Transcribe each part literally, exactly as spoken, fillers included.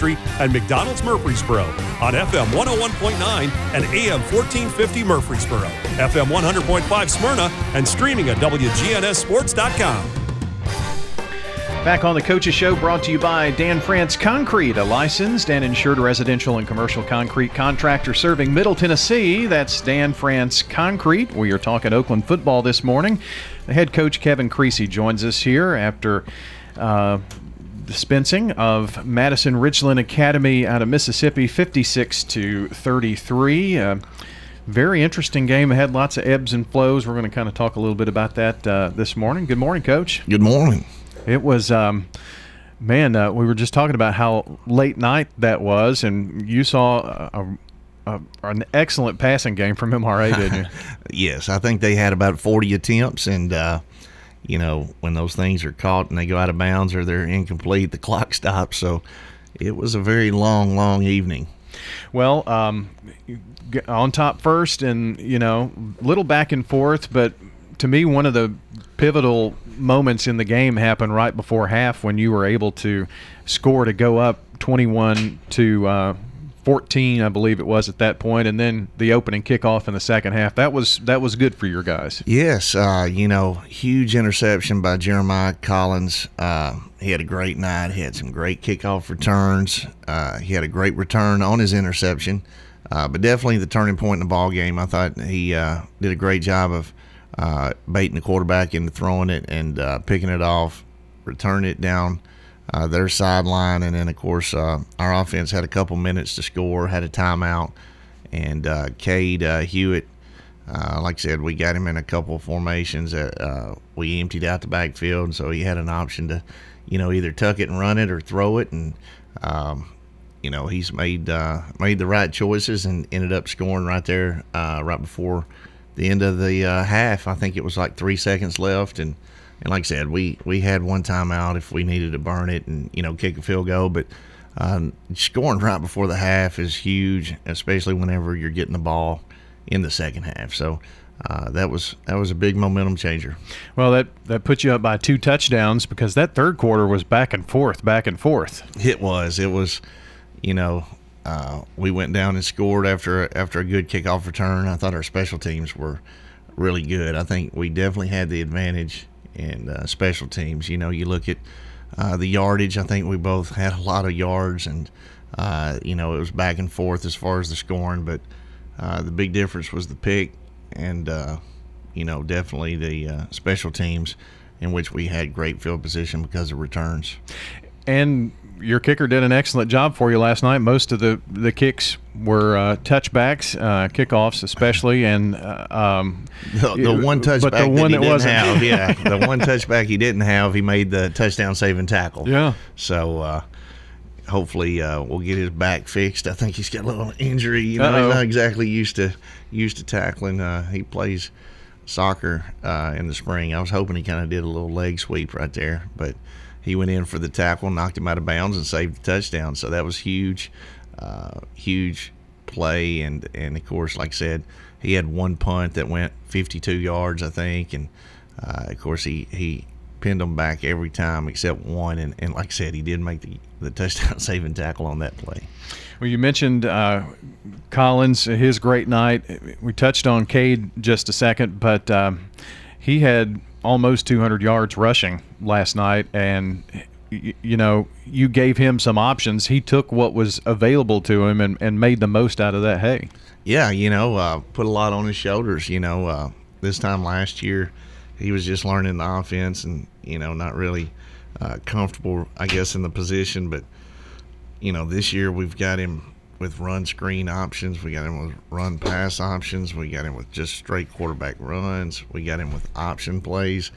Country and McDonald's Murfreesboro on F M one oh one point nine and A M fourteen fifty Murfreesboro, F M one hundred point five Smyrna, and streaming at W G N S Sports dot com. Back on the Coach's Show, brought to you by Dan France Concrete, a licensed and insured residential and commercial concrete contractor serving Middle Tennessee. That's Dan France Concrete. We are talking Oakland football this morning. The head coach, Kevin Creasy, joins us here after uh, dispensing of Madison Richland Academy out of Mississippi, fifty-six to thirty-three. Uh, very interesting game ahead, lots of ebbs and flows. We're going to kind of talk a little bit about that uh, this morning. Good morning, Coach. Good morning. It was, um, man, uh, we were just talking about how late night that was, and you saw a, a, an excellent passing game from M R A, didn't you? Yes, I think they had about forty attempts, and, uh, you know, when those things are caught and they go out of bounds or they're incomplete, the clock stops. So it was a very long, long evening. Well, um, on top first and, you know, little back and forth, but to me, one of the pivotal moments in the game happened right before half when you were able to score to go up twenty-one to fourteen, I believe it was at that point, and then the opening kickoff in the second half. That was that was good for your guys. Yes, uh, you know, huge interception by Jeremiah Collins. Uh, he had a great night. He had some great kickoff returns. Uh, he had a great return on his interception, uh, but definitely the turning point in the ball game. I thought he uh, did a great job of Uh, baiting the quarterback into throwing it and uh, picking it off, returning it down uh, their sideline. And then, of course, uh, our offense had a couple minutes to score, had a timeout. And uh, Cade uh, Hewitt, uh, like I said, we got him in a couple of formations that uh, we emptied out the backfield. And so he had an option to, you know, either tuck it and run it or throw it. And, um, you know, he's made, uh, made the right choices and ended up scoring right there uh, right before the end of the uh, half. I think it was like three seconds left, and, and like I said, we, we had one timeout if we needed to burn it and, you know, kick a field goal. But um, scoring right before the half is huge, especially whenever you're getting the ball in the second half. So uh, that was that was a big momentum changer. Well, that, that put you up by two touchdowns, because that third quarter was back and forth, back and forth. It was. It was, you know, Uh, we went down and scored after after a good kickoff return. I thought our special teams were really good. I think we definitely had the advantage in uh, special teams. You know, you look at uh, the yardage. I think we both had a lot of yards, and uh, you know, it was back and forth as far as the scoring. But uh, the big difference was the pick, and uh, you know, definitely the uh, special teams, in which we had great field position because of returns. And your kicker did an excellent job for you last night. Most of the, the kicks were uh, touchbacks, uh, kickoffs especially, and uh, um, the, the one touchback that one he that didn't have, yeah, the one touchback he didn't have, he made the touchdown saving tackle. Yeah. So uh, hopefully uh, we'll get his back fixed. I think he's got a little injury. You know, Uh-oh. he's not exactly used to used to tackling. Uh, he plays soccer uh, in the spring. I was hoping he kind of did a little leg sweep right there, but he went in for the tackle, knocked him out of bounds, and saved the touchdown. So that was huge, uh, huge play. And, and, of course, like I said, he had one punt that went fifty-two yards, I think. And, uh, of course, he, he pinned them back every time except one. And, and like I said, he did make the, the touchdown-saving tackle on that play. Well, you mentioned uh, Collins, his great night. We touched on Cade just a second, but um, he had – almost two hundred yards rushing last night, and you, you know, you gave him some options. He took what was available to him and, and made the most out of that hay. Yeah, you know, uh, put a lot on his shoulders. You know, uh, this time last year, he was just learning the offense and, you know, not really uh, comfortable, I guess, in the position. But, you know, this year we've got him with run screen options, we got him with run pass options, we got him with just straight quarterback runs, we got him with option plays.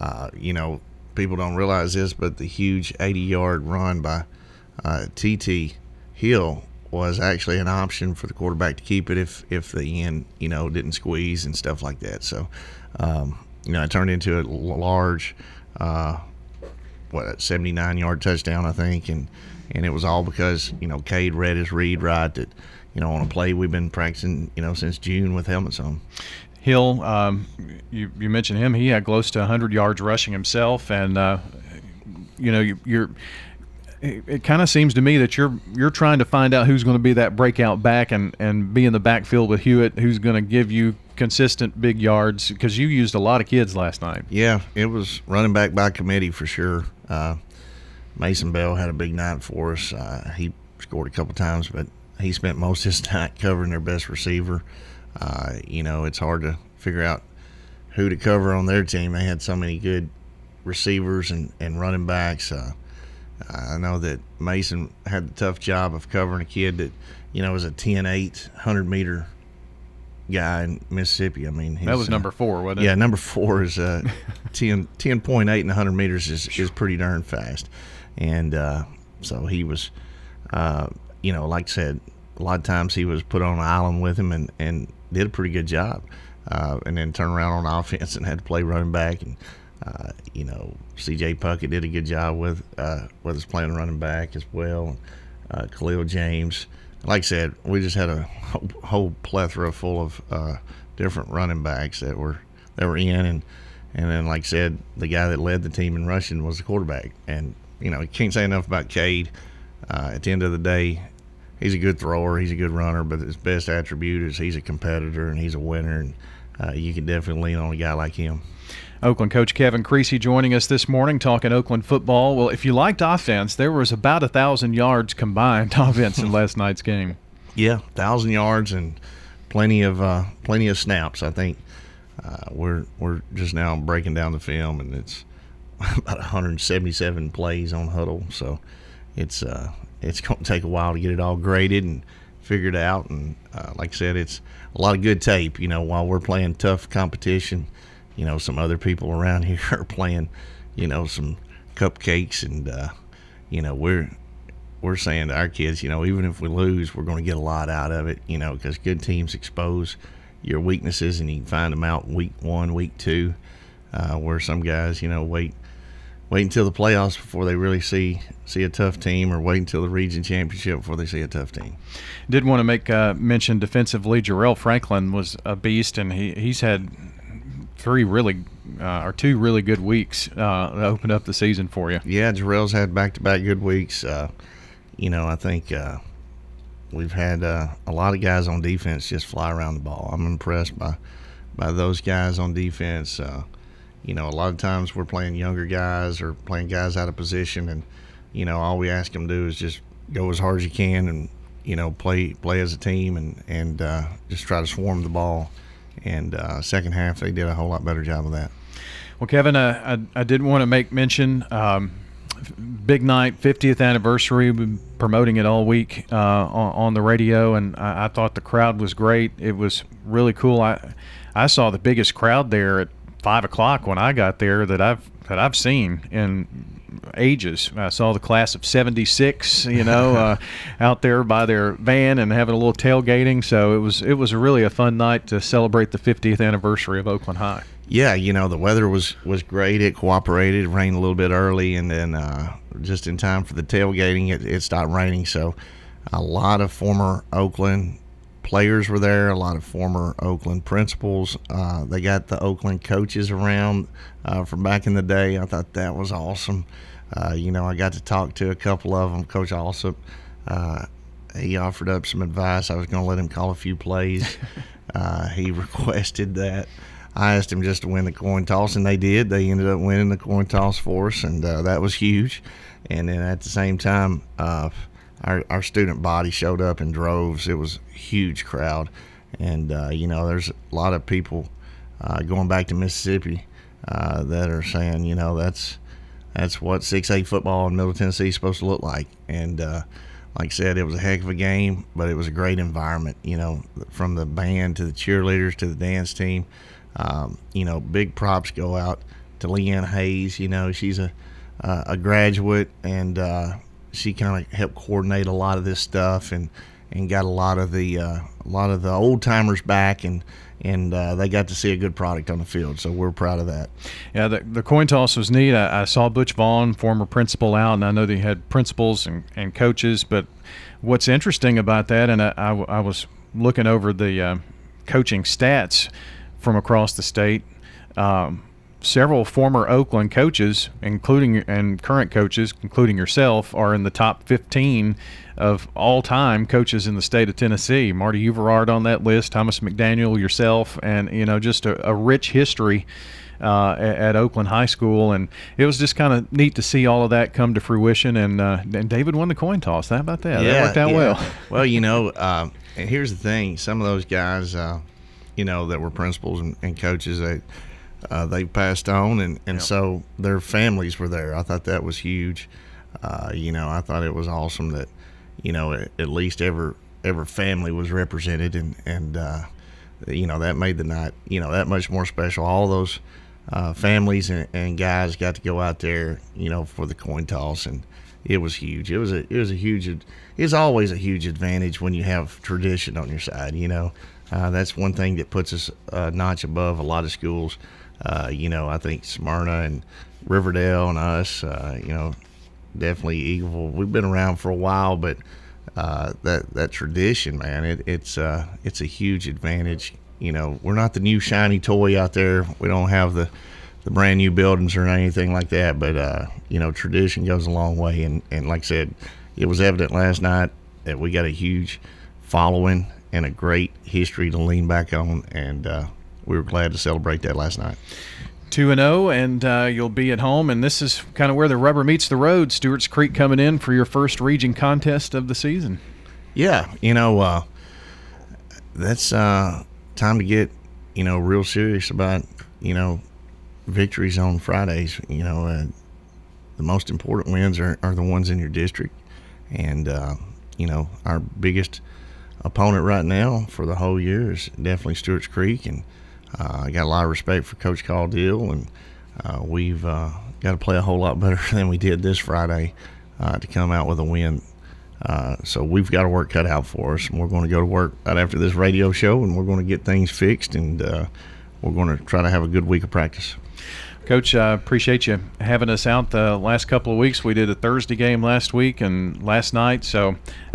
Uh, you know, people don't realize this, but the huge eighty-yard run by uh, T T Hill was actually an option for the quarterback to keep it if if the end, you know, didn't squeeze and stuff like that. So, um, you know, it turned into a large, uh, what, seventy-nine-yard touchdown, I think, and And it was all because, you know, Cade read his read right that, you know, on a play we've been practicing, you know, since June with helmets on. Hill, um, you, you mentioned him. He had close to one hundred yards rushing himself. And, uh, you know, you, you're it, it kind of seems to me that you're you're trying to find out who's going to be that breakout back and, and be in the backfield with Hewitt, who's going to give you consistent big yards, because you used a lot of kids last night. Yeah, it was running back by committee for sure. Uh, Mason Bell had a big night for us. Uh, he scored a couple times, but he spent most of his night covering their best receiver. Uh, you know, it's hard to figure out who to cover on their team. They had so many good receivers and, and running backs. Uh, I know that Mason had the tough job of covering a kid that, you know, was a ten eight, one hundred meter guy in Mississippi. I mean, his, that was number four, wasn't it? Yeah, number four is uh, ten, ten point eight and one hundred meters is, is pretty darn fast. And uh, so he was, uh, you know, like I said, a lot of times he was put on an island with him and, and did a pretty good job. Uh, and then turned around on offense and had to play running back. And, uh, you know, C J Puckett did a good job with uh, with us playing running back as well. Uh, Khalil James. Like I said, we just had a whole, whole plethora full of uh, different running backs that were that were in. And, and then, like I said, the guy that led the team in rushing was the quarterback. And, you know, you can't say enough about Cade. Uh, at the end of the day, he's a good thrower, he's a good runner, but his best attribute is he's a competitor and he's a winner, and uh, you can definitely lean on a guy like him. Oakland coach Kevin Creasy joining us this morning talking Oakland football. Well, if you liked offense, there was about one thousand yards combined offense in last night's game. Yeah, one thousand yards and plenty of uh, plenty of snaps, I think. Uh, we're we're just now breaking down the film, and it's about one hundred seventy-seven plays on huddle, so it's uh, – it's going to take a while to get it all graded and figured out. And uh, like I said, it's a lot of good tape. You know, while we're playing tough competition, you know, some other people around here are playing, you know, some cupcakes. And, uh, you know, we're we're saying to our kids, you know, even if we lose, we're going to get a lot out of it, you know, because good teams expose your weaknesses and you can find them out week one, week two, uh, where some guys, you know, wait. Wait until the playoffs before they really see see a tough team, or wait until the region championship before they see a tough team. Did want to make uh, mention defensively, Jarrell Franklin was a beast, and he, he's had three really uh, or two really good weeks uh, to open up the season for you. Yeah, Jarrell's had back-to-back good weeks. Uh, you know, I think uh, we've had uh, a lot of guys on defense just fly around the ball. I'm impressed by by those guys on defense. Uh, You know, a lot of times we're playing younger guys or playing guys out of position, and, you know, all we ask them to do is just go as hard as you can and, you know, play play as a team and, and uh, just try to swarm the ball. And uh, second half, they did a whole lot better job of that. Well, Kevin, uh, I, I did want to make mention, um, big night, fiftieth anniversary, been promoting it all week uh, on, on the radio, and I, I thought the crowd was great. It was really cool. I, I saw the biggest crowd there at five o'clock when I got there that I've that I've seen in ages. I saw the class of seventy-six, you know, uh, out there by their van and having a little tailgating. So it was it was really a fun night to celebrate the fiftieth anniversary of Oakland High. Yeah, you know, the weather was was great. It cooperated. It rained a little bit early, and then uh, just in time for the tailgating, it, it stopped raining. So a lot of former Oakland players were there, a lot of former Oakland principals. Uh, they got the Oakland coaches around uh, from back in the day. I thought that was awesome. Uh, you know, I got to talk to a couple of them. Coach Alsop, uh, he offered up some advice. I was going to let him call a few plays. uh, he requested that. I asked him just to win the coin toss, and they did. They ended up winning the coin toss for us, and uh, that was huge. And then at the same time, uh, Our, our student body showed up in droves. It was a huge crowd. And, uh, you know, there's a lot of people uh, going back to Mississippi uh, that are saying, you know, that's that's what six A football in Middle Tennessee is supposed to look like. And uh, like I said, it was a heck of a game, but it was a great environment, you know, from the band to the cheerleaders to the dance team. Um, you know, big props go out to Leanne Hayes. You know, she's a, uh, a graduate, and uh, – she kind of helped coordinate a lot of this stuff, and, and got a lot of the uh, a lot of the old timers back, and and uh, they got to see a good product on the field. So we're proud of that. Yeah, the, the coin toss was neat. I, I saw Butch Vaughn, former principal, out, and I know they had principals and, and coaches. But what's interesting about that, and I, I, I was looking over the uh, coaching stats from across the state. Um, several former Oakland coaches, including and current coaches, including yourself, are in the top fifteen of all-time coaches in the state of Tennessee. Marty Uverard on that list, Thomas McDaniel, yourself, and, you know, just a, a rich history uh, at, at Oakland High School. And it was just kind of neat to see all of that come to fruition. And uh, and David won the coin toss. How about that? Yeah, that worked out yeah. well. Well, you know, uh, and here's the thing. Some of those guys, uh, you know, that were principals and, and coaches, they – Uh, they passed on, and, and yep. so their families were there. I thought that was huge. Uh, you know, I thought it was awesome that, you know, at, at least every, every family was represented, and, and uh, you know, that made the night, you know, that much more special. All those uh, families and, and guys got to go out there, you know, for the coin toss, and it was huge. It was a, it was a huge, it's always a huge advantage when you have tradition on your side, you know. Uh, that's one thing that puts us a notch above a lot of schools. Uh, you know, I think Smyrna and Riverdale and us, uh, you know, definitely Eagleville. We've been around for a while, but uh, that that tradition, man, it, it's uh, it's a huge advantage. You know, we're not the new shiny toy out there. We don't have the, the brand new buildings or anything like that. But uh, you know, tradition goes a long way. And, and like I said, it was evident last night that we got a huge following and a great history to lean back on, and uh, we were glad to celebrate that last night. two and oh, and uh, you'll be at home, and this is kind of where the rubber meets the road. Stewart's Creek coming in for your first region contest of the season. Yeah, you know, uh, that's uh, time to get, you know, real serious about, you know, victories on Fridays. You know, uh, the most important wins are, are the ones in your district, and, uh, you know, our biggest opponent right now for the whole year is definitely Stewart's Creek, and Uh, I got a lot of respect for Coach Caldwell, and uh, we've uh, got to play a whole lot better than we did this Friday uh, to come out with a win. Uh, so we've got our work cut out for us, and we're going to go to work right after this radio show, and we're going to get things fixed, and uh, we're going to try to have a good week of practice. Coach, I uh, appreciate you having us out the last couple of weeks. We did a Thursday game last week and last night, so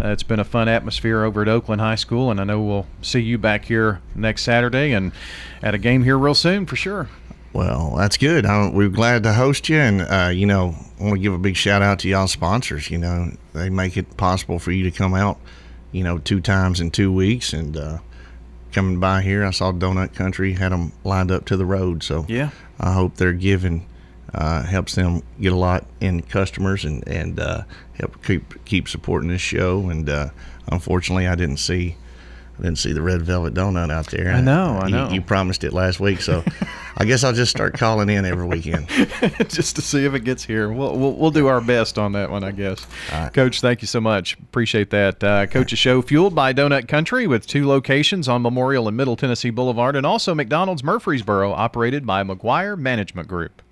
uh, it's been a fun atmosphere over at Oakland High School, and I know we'll see you back here next Saturday and at a game here real soon for sure. Well, that's good. I, we're glad to host you, and, uh, you know, I want to give a big shout-out to y'all sponsors. You know, they make it possible for you to come out, you know, two times in two weeks, and uh, coming by here, I saw Donut Country had them lined up to the road, so yeah. I hope their giving uh, helps them get a lot in customers and, and uh, help keep keep supporting this show. And uh, unfortunately, I didn't see I didn't see the red velvet donut out there. I know, I, I know. You, you promised it last week, so I guess I'll just start calling in every weekend just to see if it gets here. We'll we'll, we'll do our best on that one, I guess. Right. Coach, thank you so much. Appreciate that. Uh, Coach's show fueled by Donut Country with two locations on Memorial and Middle Tennessee Boulevard, and also McDonald's Murfreesboro, operated by McGuire Management Group.